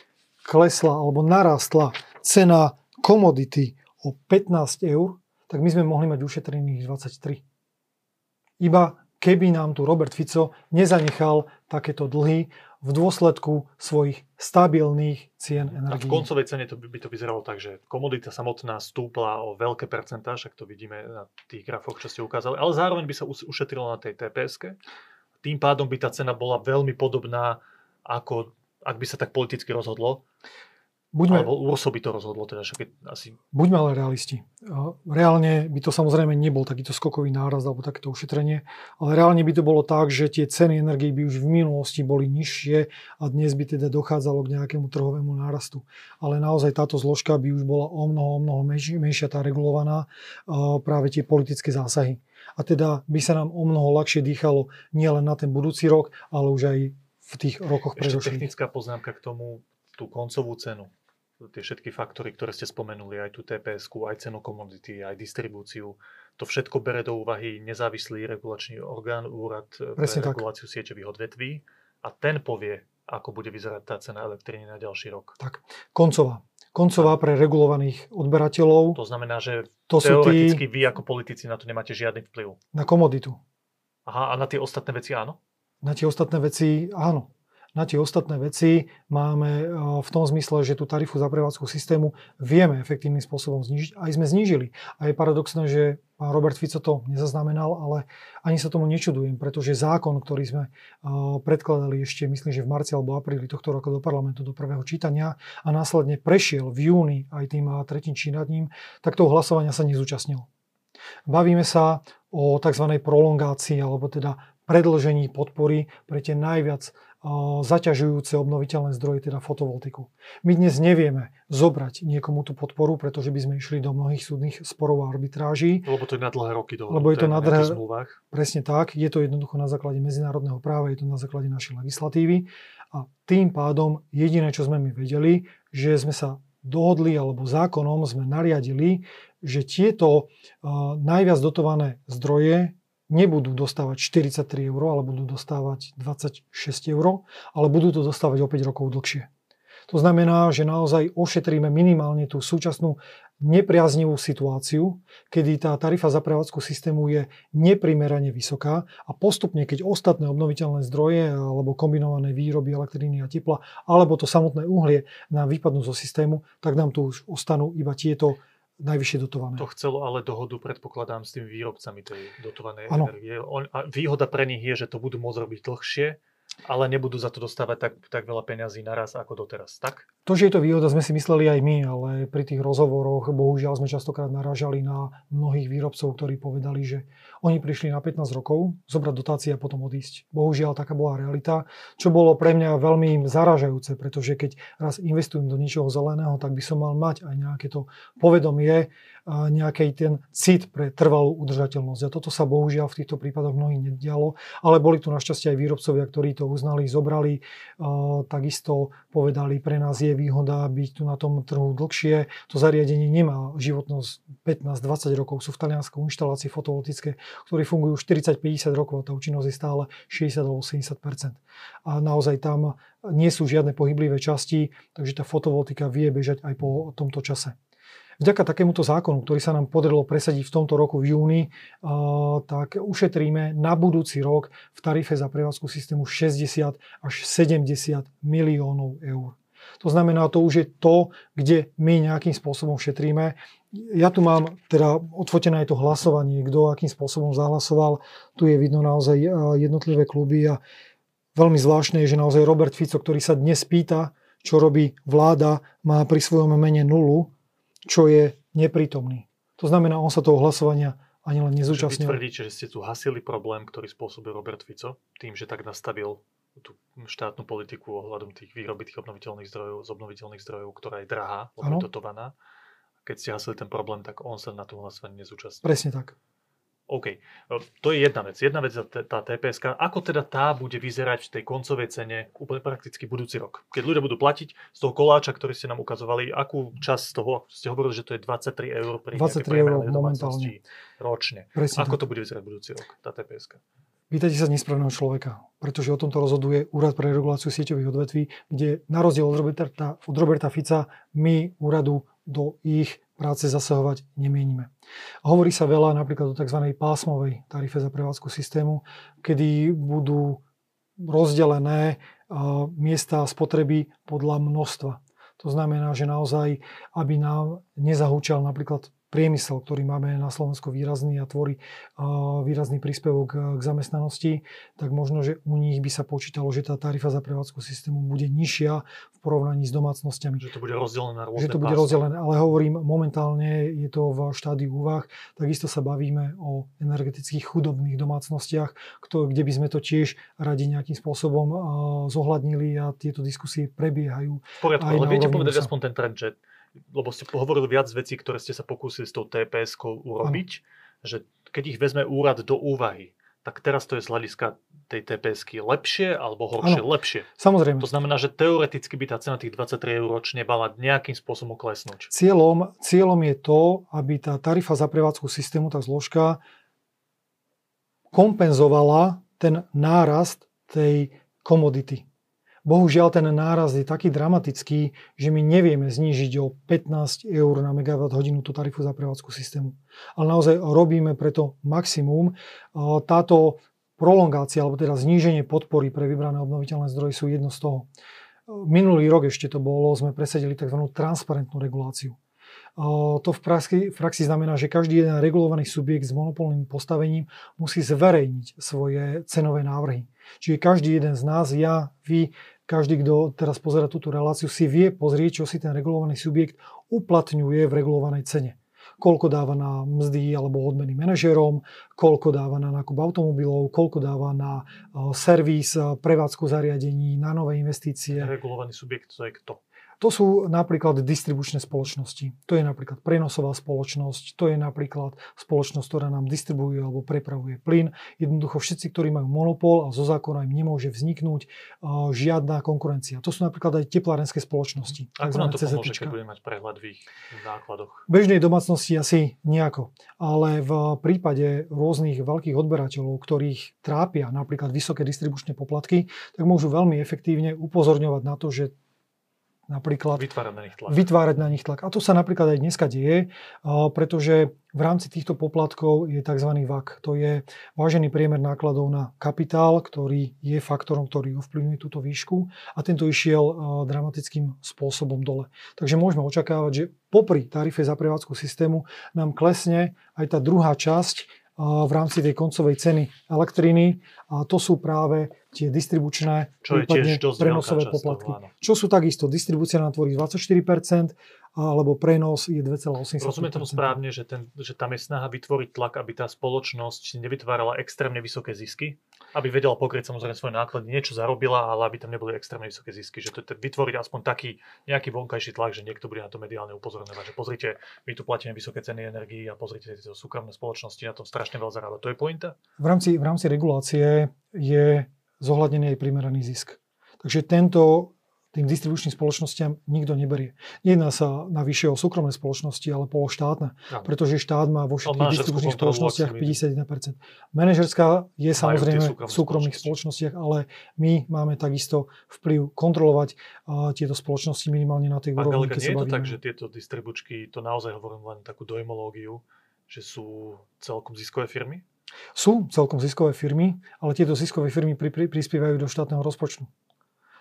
klesla alebo narastla cena komodity o 15 eur, tak my sme mohli mať ušetrených 23. Iba keby nám tu Robert Fico nezanechal takéto dlhy v dôsledku svojich stabilných cien energie. A v koncovej cene by to vyzeralo tak, že komodita samotná stúpla o veľké percentá, však to vidíme na tých grafoch, čo ste ukázali, ale zároveň by sa ušetrilo na tej TPS-ke. Tým pádom by tá cena bola veľmi podobná ako ak by sa tak politicky rozhodlo, alebo Urso by to rozhodlo. Teda, asi... Buďme ale realisti. Reálne by to samozrejme nebol takýto skokový nárast alebo takéto ušetrenie, ale reálne by to bolo tak, že tie ceny energie by už v minulosti boli nižšie a dnes by teda dochádzalo k nejakému trhovému nárastu. Ale naozaj táto zložka by už bola o mnoho menšia, tá regulovaná, práve tie politické zásahy. A teda by sa nám o mnoho ľahšie dýchalo nielen na ten budúci rok, ale už aj v tých rokoch predošlých. Ešte technická poznámka k tomu, tú koncovú cenu. Tie všetky faktory, ktoré ste spomenuli, aj tú TPS-ku, aj cenu komodity, aj distribúciu, to všetko bere do úvahy nezávislý regulačný orgán, Úrad pre reguláciu sieťových odvetví a ten povie, ako bude vyzerať tá cena elektriny na ďalší rok. Tak, koncová pre regulovaných odberateľov. To znamená, že to teoreticky vy ako politici na to nemáte žiadny vplyv. Na komoditu. Aha, a na tie ostatné veci áno? Na tie ostatné veci, áno. Na tie ostatné veci máme v tom zmysle, že tú tarifu za prevádzku systému vieme efektívnym spôsobom znížiť. Aj sme znížili. A je paradoxné, že pán Robert Fico to nezaznamenal, ale ani sa tomu nečudujem, pretože zákon, ktorý sme predkladali ešte, myslím, že v marci alebo apríli tohto roka do parlamentu do prvého čítania a následne prešiel v júni aj tým tretím čítaním, tak toho hlasovania sa nezúčastnil. Bavíme sa o tzv. Prolongácii, alebo teda predĺžení podpory pre tie najviac zaťažujúce obnoviteľné zdroje, teda fotovoltiku. My dnes nevieme zobrať niekomu tú podporu, pretože by sme išli do mnohých súdnych sporov a arbitráží. Lebo to je na dlhé roky dohodnuté. Lebo je to na dlhé zmluvách. Presne tak. Je to jednoducho na základe medzinárodného práva, je to na základe našej legislatívy. A tým pádom jediné, čo sme my vedeli, že sme sa dohodli alebo zákonom sme nariadili, že tieto najviac dotované zdroje nebudú dostávať 43 eur, ale budú dostávať 26 eur, ale budú to dostávať o 5 rokov dlhšie. To znamená, že naozaj ošetríme minimálne tú súčasnú nepriaznivú situáciu, kedy tá tarifa za prevádzku systému je neprimerane vysoká a postupne, keď ostatné obnoviteľné zdroje alebo kombinované výroby elektriny a tepla alebo to samotné uhlie nám vypadnú zo systému, tak nám tu už ostanú iba tieto najvyššie dotované. To chcelo ale dohodu, predpokladám, s tými výrobcami tej dotovanej energie. A výhoda pre nich je, že to budú môcť robiť dlhšie, ale nebudú za to dostávať tak veľa peňazí naraz ako doteraz, tak? To, že je to výhoda, sme si mysleli aj my, ale pri tých rozhovoroch bohužiaľ sme častokrát narážali na mnohých výrobcov, ktorí povedali, že oni prišli na 15 rokov zobrať dotácie a potom odísť. Bohužiaľ, taká bola realita, čo bolo pre mňa veľmi zarážajúce, pretože keď raz investujem do niečoho zeleného, tak by som mal mať aj nejaké to povedomie, nejaký ten cit pre trvalú udržateľnosť. A toto sa bohužiaľ v týchto prípadoch mnohých nedialo, ale boli tu našťastie aj výrobcovia, ktorí to uznali, zobrali, takisto povedali, pre nás je výhoda byť tu na tom trhu dlhšie. To zariadenie nemá životnosť 15-20 rokov. Sú v Taliansku inštalácie fotovoltické, ktoré fungujú 40-50 rokov a tá účinnosť je stále 60-80%. A naozaj tam nie sú žiadne pohyblivé časti, takže tá fotovoltika vie bežať aj po tomto čase. Vďaka takémuto zákonu, ktorý sa nám podarilo presadiť v tomto roku v júni, tak ušetríme na budúci rok v tarife za prevádzku systému 60 až 70 miliónov eur. To znamená, to už je to, kde my nejakým spôsobom šetríme. Ja tu mám teda odfotené aj to hlasovanie, kto akým spôsobom zahlasoval. Tu je vidno naozaj jednotlivé kluby a veľmi zvláštne je, že naozaj Robert Fico, ktorý sa dnes pýta, čo robí vláda, má pri svojom mene nulu, čo je neprítomný. To znamená, on sa toho hlasovania ani len nezúčastnil. Vy tvrdíte, že ste tu hasili problém, ktorý spôsobil Robert Fico, tým, že tak nastavil tú štátnu politiku ohľadom tých výroby tých obnoviteľných zdrojov, z obnoviteľných zdrojov, ktorá je drahá, lebo dotovaná. Keď ste hasili ten problém, tak on sa na tú hlasovanie nezúčastnil. Presne tak. OK. To je jedna vec. Jedna vec je tá TPS-ka. Ako teda tá bude vyzerať v tej koncovej cene úplne prakticky budúci rok? Keď ľudia budú platiť z toho koláča, ktorý ste nám ukazovali, akú časť z toho, ste hovorili, že to je 23 eur pri nejakej priemernej domácnosti ročne. Presne ako tak. To bude vyzerať budúci rok, tá TPS-ka? Pýtajte sa nesprávneho človeka, pretože o tomto rozhoduje Úrad pre reguláciu sieťových odvetví, kde na rozdiel od Roberta Fica my úradu do ich práce zasahovať nemienime. Hovorí sa veľa napríklad o tzv. Pásmovej tarife za prevádzku systému, kedy budú rozdelené miesta spotreby podľa množstva. To znamená, že naozaj, aby nám nezahúčal napríklad priemysel, ktorý máme na Slovensku výrazný a tvorí výrazný príspevok k zamestnanosti, tak možno, že u nich by sa počítalo, že tá tarifa za prevádzku systému bude nižšia v porovnaní s domácnosťami. Že to bude rozdelené na rôzne pásma. Ale hovorím, momentálne je to v štádiu úvah. Takisto sa bavíme o energetických chudobných domácnostiach, kde by sme to tiež radi nejakým spôsobom zohľadnili a tieto diskusie prebiehajú. V poriadku, ale viete povedať aspoň ten trend, že lebo ste hovorili viac vecí, ktoré ste sa pokúsili s tou TPS-kou urobiť, že keď ich vezme úrad do úvahy, tak teraz to je z hľadiska tej TPS-ky lepšie alebo horšie? Lepšie. Samozrejme. To znamená, že teoreticky by tá cena tých 23 eur ročne mala nejakým spôsobom klesnúť. Cieľom je to, aby tá tarifa za prevádzku systému, tá zložka, kompenzovala ten nárast tej komodity. Bohužiaľ, ten náraz je taký dramatický, že my nevieme znížiť o 15 eur na megawatt hodinu tú tarifu za prevádzku systému. Ale naozaj robíme preto maximum. Táto prolongácia, alebo teda zníženie podpory pre vybrané obnoviteľné zdroje sú jedno z toho. Minulý rok ešte to bolo, sme presadili tzv. Transparentnú reguláciu. To v praxi znamená, že každý jeden regulovaný subjekt s monopolným postavením musí zverejniť svoje cenové návrhy. Čiže každý jeden z nás, ja, vy, každý, kto teraz pozerá túto reláciu, si vie pozrieť, čo si ten regulovaný subjekt uplatňuje v regulovanej cene. Koľko dáva na mzdy alebo odmeny manažérom, koľko dáva na nákup automobilov, koľko dáva na servis, prevádzku zariadení, na nové investície. Regulovaný subjekt, to je kto? To sú napríklad distribučné spoločnosti, to je napríklad prenosová spoločnosť, to je napríklad spoločnosť, ktorá nám distribuuje alebo prepravuje plyn. Jednoducho všetci, ktorí majú monopol a zo zákona im nemôže vzniknúť žiadna konkurencia. To sú napríklad aj teplárenské spoločnosti. Ako nám to pomôže, keď budeme mať prehľad v ich nákladoch? V bežnej domácnosti asi nejako, ale v prípade rôznych veľkých odberateľov, ktorých trápia napríklad vysoké distribučné poplatky, tak môžu veľmi efektívne upozorňovať na to, že napríklad vytvárať na nich tlak. A to sa napríklad aj dneska deje, pretože v rámci týchto poplatkov je tzv. VAK. To je vážený priemer nákladov na kapitál, ktorý je faktorom, ktorý ovplyvňuje túto výšku, a tento išiel dramatickým spôsobom dole. Takže môžeme očakávať, že popri tarife za prevádzku systému nám klesne aj tá druhá časť v rámci tej koncovej ceny elektriny, a to sú práve tie distribučné, prípadne prenosové poplatky. Áno. Čo sú takisto, distribúcia nám tvorí 24%, alebo prenos je 2,8%. Rozumiem tomu správne, že tam je snaha vytvoriť tlak, aby tá spoločnosť nevytvárala extrémne vysoké zisky, aby vedela pokryť samozrejme svoje náklady, niečo zarobila, ale aby tam neboli extrémne vysoké zisky. Že to vytvoriť aspoň taký nejaký vonkajší tlak, že niekto bude na to mediálne upozorňovať, že pozrite, my tu platíme vysoké ceny energií a pozrite tieto súkromné spoločnosti, na tom strašne veľa zarába. To je pointa? V rámci regulácie je zohľadnený aj primeraný zisk. Takže tým distribučným spoločnostiam nikto neberie. Nejedná sa navyše o súkromné spoločnosti, ale pološtátne, pretože štát má vo všetkých distribučných spoločnostiach 51%. Manažerská je samozrejme v súkromných spoločnostiach, ale my máme takisto vplyv kontrolovať tieto spoločnosti minimálne na tej úrovni, keď sa bavíme. Nie je to tak, že tieto distribučky, to naozaj hovorím len takú dojmológiu, že sú celkom ziskové firmy? Sú celkom ziskové firmy, ale tieto ziskové firmy prispievajú do štátneho rozpočtu.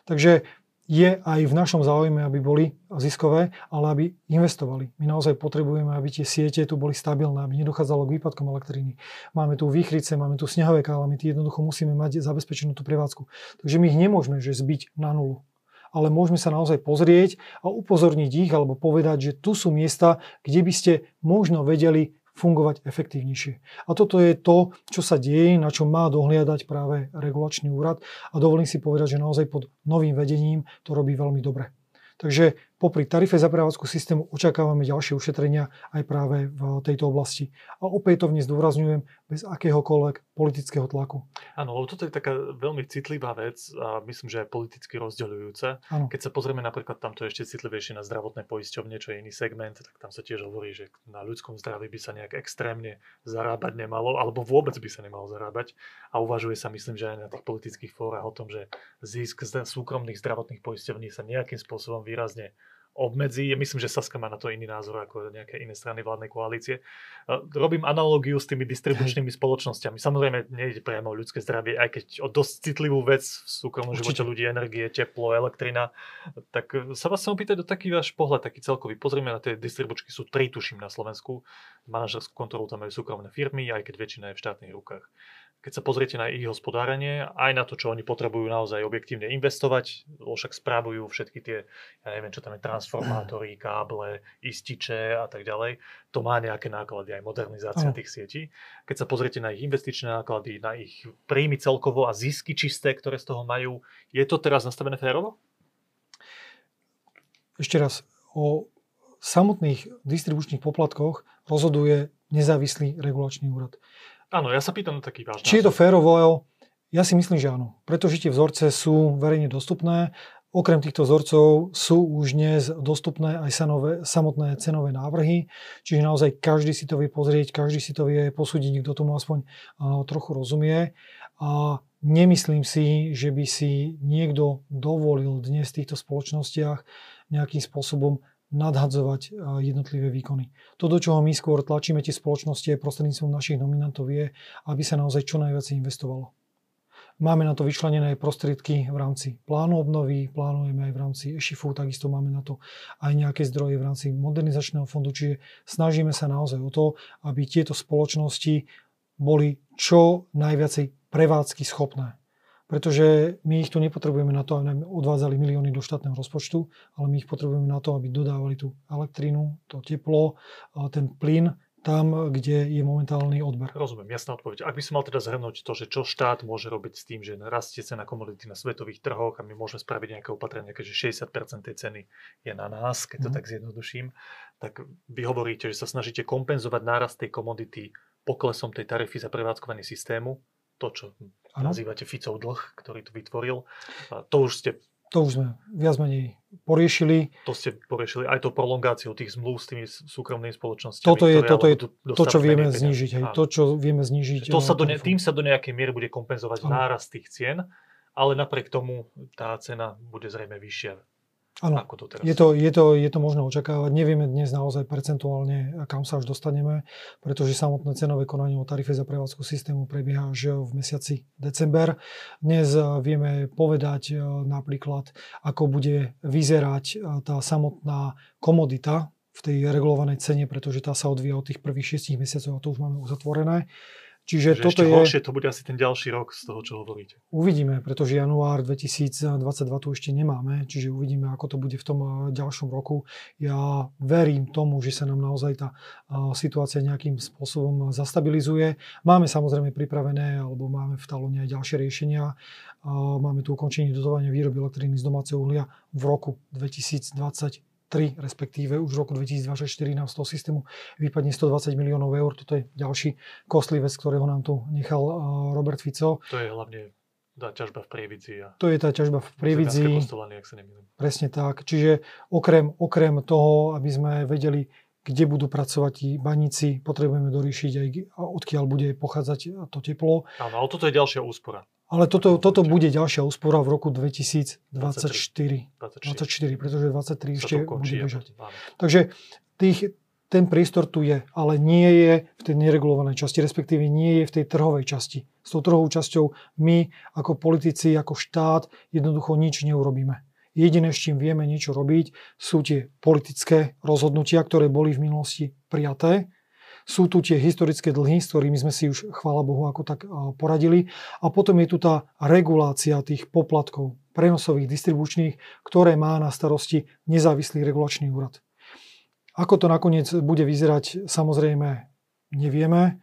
Takže je aj v našom záujme, aby boli ziskové, ale aby investovali. My naozaj potrebujeme, aby tie siete tu boli stabilné, aby nedochádzalo k výpadkom elektriny. Máme tu výchrice, máme tu snehové kalamity, jednoducho musíme mať zabezpečenú tú prevádzku. Takže my ich nemôžeme zbiť na nulu. Ale môžeme sa naozaj pozrieť a upozorniť ich, alebo povedať, že tu sú miesta, kde by ste možno vedeli fungovať efektívnejšie. A toto je to, čo sa deje, na čo má dohliadať práve regulačný úrad, a dovolím si povedať, že naozaj pod novým vedením to robí veľmi dobre. Takže popri tarife za prevádzku systému očakávame ďalšie ušetrenia aj práve v tejto oblasti. A opätovne zdôrazňujem, bez akéhokoľvek politického tlaku. Áno, lebo toto je taká veľmi citlivá vec a myslím, že aj politicky rozdeľujúca. Áno. Keď sa pozrieme napríklad, tamto je ešte citlivejšie na zdravotné poisťovne, čo je iný segment, tak tam sa tiež hovorí, že na ľudskom zdraví by sa nejak extrémne zarábať nemalo, alebo vôbec by sa nemalo zarábať. A uvažuje sa, myslím, že aj na tých politických fórach o tom, že zisk z súkromných zdravotných poisťovní sa nejakým spôsobom výrazne obmedzí. Myslím, že Saska má na to iný názor ako nejaké iné strany vládnej koalície. Robím analógiu s tými distribučnými spoločnosťami. Samozrejme, nejde priamo o ľudské zdravie, aj keď o dosť citlivú vec v súkromnom živote ľudí, energie, teplo, elektrina. Tak sa vás chcem opýtať do taký váš pohľad, taký celkový. Pozrieme na tie distribučky, sú 3, tuším, na Slovensku. Manažerskú kontrolu tam majú súkromné firmy, aj keď väčšina je v štátnych rukách. Keď sa pozriete na ich hospodárenie, aj na to, čo oni potrebujú naozaj objektívne investovať, však správujú všetky tie, ja neviem, čo tam je, transformátory, káble, ističe a tak ďalej, to má nejaké náklady, aj modernizácia tých sietí. Keď sa pozriete na ich investičné náklady, na ich príjmy celkovo a zisky čisté, ktoré z toho majú, je to teraz nastavené férovo? Ešte raz, o samotných distribučných poplatkoch rozhoduje nezávislý regulačný úrad. Áno, ja sa pýtam na taký vážny. Či je to férovo? Ja si myslím, že áno. Pretože tie vzorce sú verejne dostupné. Okrem týchto vzorcov sú už dnes dostupné aj samotné cenové návrhy. Čiže naozaj každý si to vie pozrieť, každý si to vie posúdiť, kto tomu aspoň trochu rozumie. A nemyslím si, že by si niekto dovolil dnes v týchto spoločnostiach nejakým spôsobom nadhadzovať jednotlivé výkony. To, do čoho my skôr tlačíme tie spoločnosti aj prostredníctvom našich nominantov, je, aby sa naozaj čo najviac investovalo. Máme na to vyčlenené prostriedky v rámci plánu obnovy, plánujeme aj v rámci EŠIFu, takisto máme na to aj nejaké zdroje v rámci modernizačného fondu, čiže snažíme sa naozaj o to, aby tieto spoločnosti boli čo najviacej prevádzky schopné. Pretože my ich tu nepotrebujeme na to, aby nám odvádzali milióny do štátneho rozpočtu, ale my ich potrebujeme na to, aby dodávali tú elektrínu, to teplo, ten plyn tam, kde je momentálny odber. Rozumiem, jasná odpoveď. Ak by som mal teda zhrnúť to, že čo štát môže robiť s tým, že rastie cena komodity na svetových trhoch a my môžeme spraviť nejaké opatrenia, keďže 60% tej ceny je na nás, keď to tak zjednoduším, tak vy hovoríte, že sa snažíte kompenzovať nárast tej komodity poklesom tej tarify za prevádzkovanie systému, to, čo nazývate Ficov dlh, ktorý tu vytvoril. To už sme viac menej poriešili. To ste poriešili aj to prolongáciu tých zmluv s tými súkromnými spoločnosťami. Toto je to, čo vieme znížiť. Tým sa do nejakej miery bude kompenzovať nárast tých cien, ale napriek tomu tá cena bude zrejme vyššia. Áno, je to možno očakávať. Nevieme dnes naozaj percentuálne, kam sa až dostaneme, pretože samotné cenové konanie o tarife za prevádzku systému prebieha až v mesiaci december. Dnes vieme povedať napríklad, ako bude vyzerať tá samotná komodita v tej regulovanej cene, pretože tá sa odvíja od tých prvých 6 mesiacov a to už máme uzatvorené. Čiže toto ešte horšie to bude asi ten ďalší rok z toho, čo hovoríte. Uvidíme, pretože január 2022 tu ešte nemáme, čiže uvidíme, ako to bude v tom ďalšom roku. Ja verím tomu, že sa nám naozaj tá situácia nejakým spôsobom zastabilizuje. Máme samozrejme pripravené, alebo máme v talóne aj ďalšie riešenia. Máme tu ukončenie dotovania výroby elektriny z domáceho uhlia v roku 2020. respektíve už v roku 2024 nám z toho systému vypadne 120 miliónov eur. Toto je ďalší kostlivec, ktorého nám tu nechal Robert Fico. To je hlavne tá ťažba v Prievidzi. To je tá ťažba v Prievidzi. Presne tak. Čiže okrem toho, aby sme vedeli, kde budú pracovať tí baníci, potrebujeme doriešiť aj, odkiaľ bude pochádzať to teplo. Áno, ale toto je ďalšia úspora. Ale toto bude ďalšia úspora v roku 2024, pretože 2023 ešte bude bežať. Takže ten priestor tu je, ale nie je v tej neregulovanej časti, respektíve nie je v tej trhovej časti. S tou trhovou časťou my ako politici, ako štát jednoducho nič neurobíme. Jediné, s čím vieme niečo robiť, sú tie politické rozhodnutia, ktoré boli v minulosti prijaté. Sú tu tie historické dlhy, s ktorými sme si už, chvála Bohu, ako tak poradili. A potom je tu tá regulácia tých poplatkov, prenosových, distribučných, ktoré má na starosti nezávislý regulačný úrad. Ako to nakoniec bude vyzerať, samozrejme nevieme.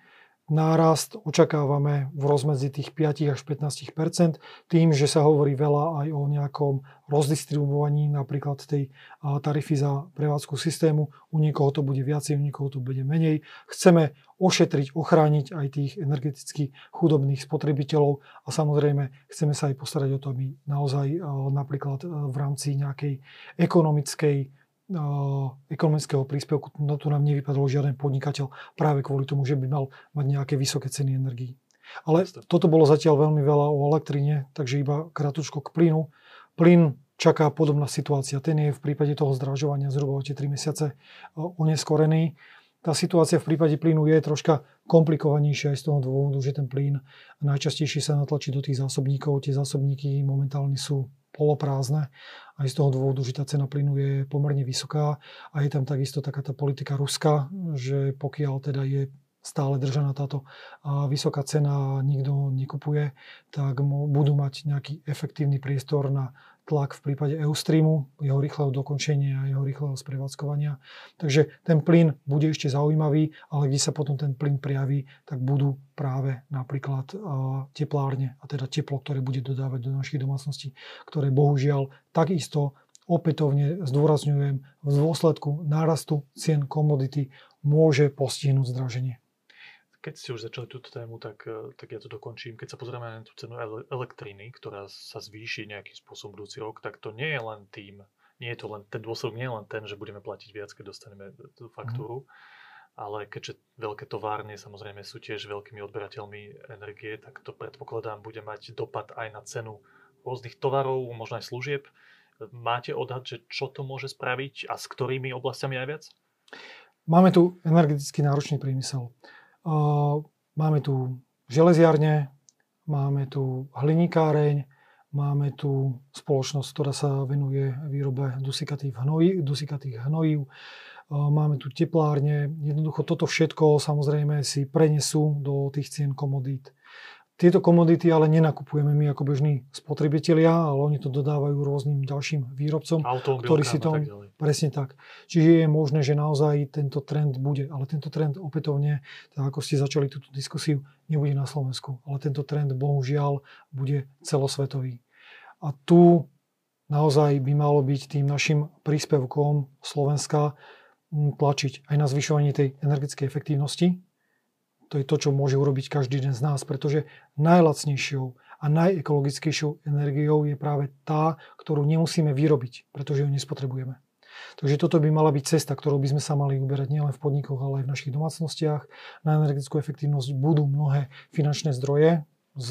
Nárast očakávame v rozmedzi tých 5 až 15 tým, že sa hovorí veľa aj o nejakom rozdistribuovaní napríklad tej tarify za prevádzku systému. U niekoho to bude viacej, u niekoho to bude menej. Chceme ošetriť, ochrániť aj tých energeticky chudobných spotrebiteľov a samozrejme chceme sa aj postarať o to, aby naozaj napríklad v rámci nejakej ekonomického príspevku, no tu nám nevypadol žiaden podnikateľ práve kvôli tomu, že by mal mať nejaké vysoké ceny energií. Ale toto bolo zatiaľ veľmi veľa o elektrine, takže iba kratučko k plynu. Plyn čaká podobná situácia. Ten je v prípade toho zdražovania zhruba o tie 3 mesiace oneskorený. Tá situácia v prípade plynu je troška komplikovanejšia aj z toho dôvodu, že ten plyn najčastejšie sa natlačí do tých zásobníkov. Tie zásobníky momentálne sú poloprázdne, aj z toho dôvodu, že tá cena plynu je pomerne vysoká a je tam takisto taká tá politika Ruska, že pokiaľ teda je stále držaná táto vysoká cena a nikto nekupuje, tak budú mať nejaký efektívny priestor na tlak v prípade Eustreamu, jeho rýchleho dokončenia a jeho rýchleho sprevádzkovania. Takže ten plyn bude ešte zaujímavý, ale kde sa potom ten plyn prejaví, tak budú práve napríklad teplárne a teda teplo, ktoré bude dodávať do našich domácností, ktoré bohužiaľ takisto opätovne zdôrazňujem v dôsledku nárastu cien komodity môže postihnúť zdraženie. Keď ste už začali túto tému, tak ja to dokončím. Keď sa pozrieme na tú cenu elektriny, ktorá sa zvýši nejakým spôsobom budúci rok, tak to nie je len tým, nie je to len ten dôsledok, nie je len ten, že budeme platiť viac, keď dostaneme tú faktúru, ale keďže veľké továrne samozrejme sú tiež veľkými odberateľmi energie, tak to predpokladám bude mať dopad aj na cenu rôznych tovarov, možno aj služieb. Máte odhad, že čo to môže spraviť a s ktorými oblastiami najviac? Máme tu energeticky náročný priemysel. Máme tu železiarne, máme tu hliníkáreň, máme tu spoločnosť, ktorá sa venuje výrobe dusikatých hnojív, máme tu teplárne. Jednoducho toto všetko samozrejme si prenesú do tých cien komodít. Tieto komodity ale nenakupujeme my ako bežní spotrebitelia, ale oni to dodávajú rôznym ďalším výrobcom, ktorí si to... Presne tak. Čiže je možné, že naozaj tento trend bude. Ale tento trend opätovne, tak ako ste začali túto diskusiu, nebude na Slovensku. Ale tento trend bohužiaľ bude celosvetový. A tu naozaj by malo byť tým našim príspevkom Slovenska tlačiť aj na zvyšovanie tej energetickej efektívnosti. To je to, čo môže urobiť každý den z nás, pretože najlacnejšou a najekologickejšou energiou je práve tá, ktorú nemusíme vyrobiť, pretože ju nespotrebujeme. Takže toto by mala byť cesta, ktorou by sme sa mali uberať nielen v podnikoch, ale aj v našich domácnostiach. Na energetickú efektívnosť budú mnohé finančné zdroje, z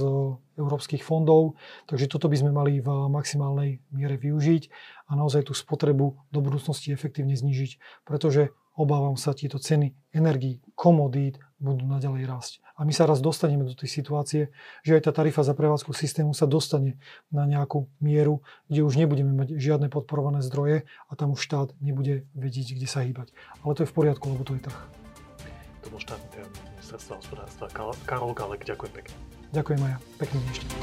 európskych fondov, takže toto by sme mali v maximálnej miere využiť a naozaj tú spotrebu do budúcnosti efektívne znížiť, pretože obávam sa, tieto ceny energií, komodít budú naďalej rásť. A my sa raz dostaneme do tej situácie, že aj tá tarifa za prevádzku systému sa dostane na nejakú mieru, kde už nebudeme mať žiadne podporované zdroje a tam už štát nebude vedieť, kde sa hýbať. Ale to je v poriadku, lebo to je trh. To bol štátny tajomník ministerstva hospodárstva Karol Galek. Ďakujem pekne. Ďakujem aj ja. Pekný deň ešte.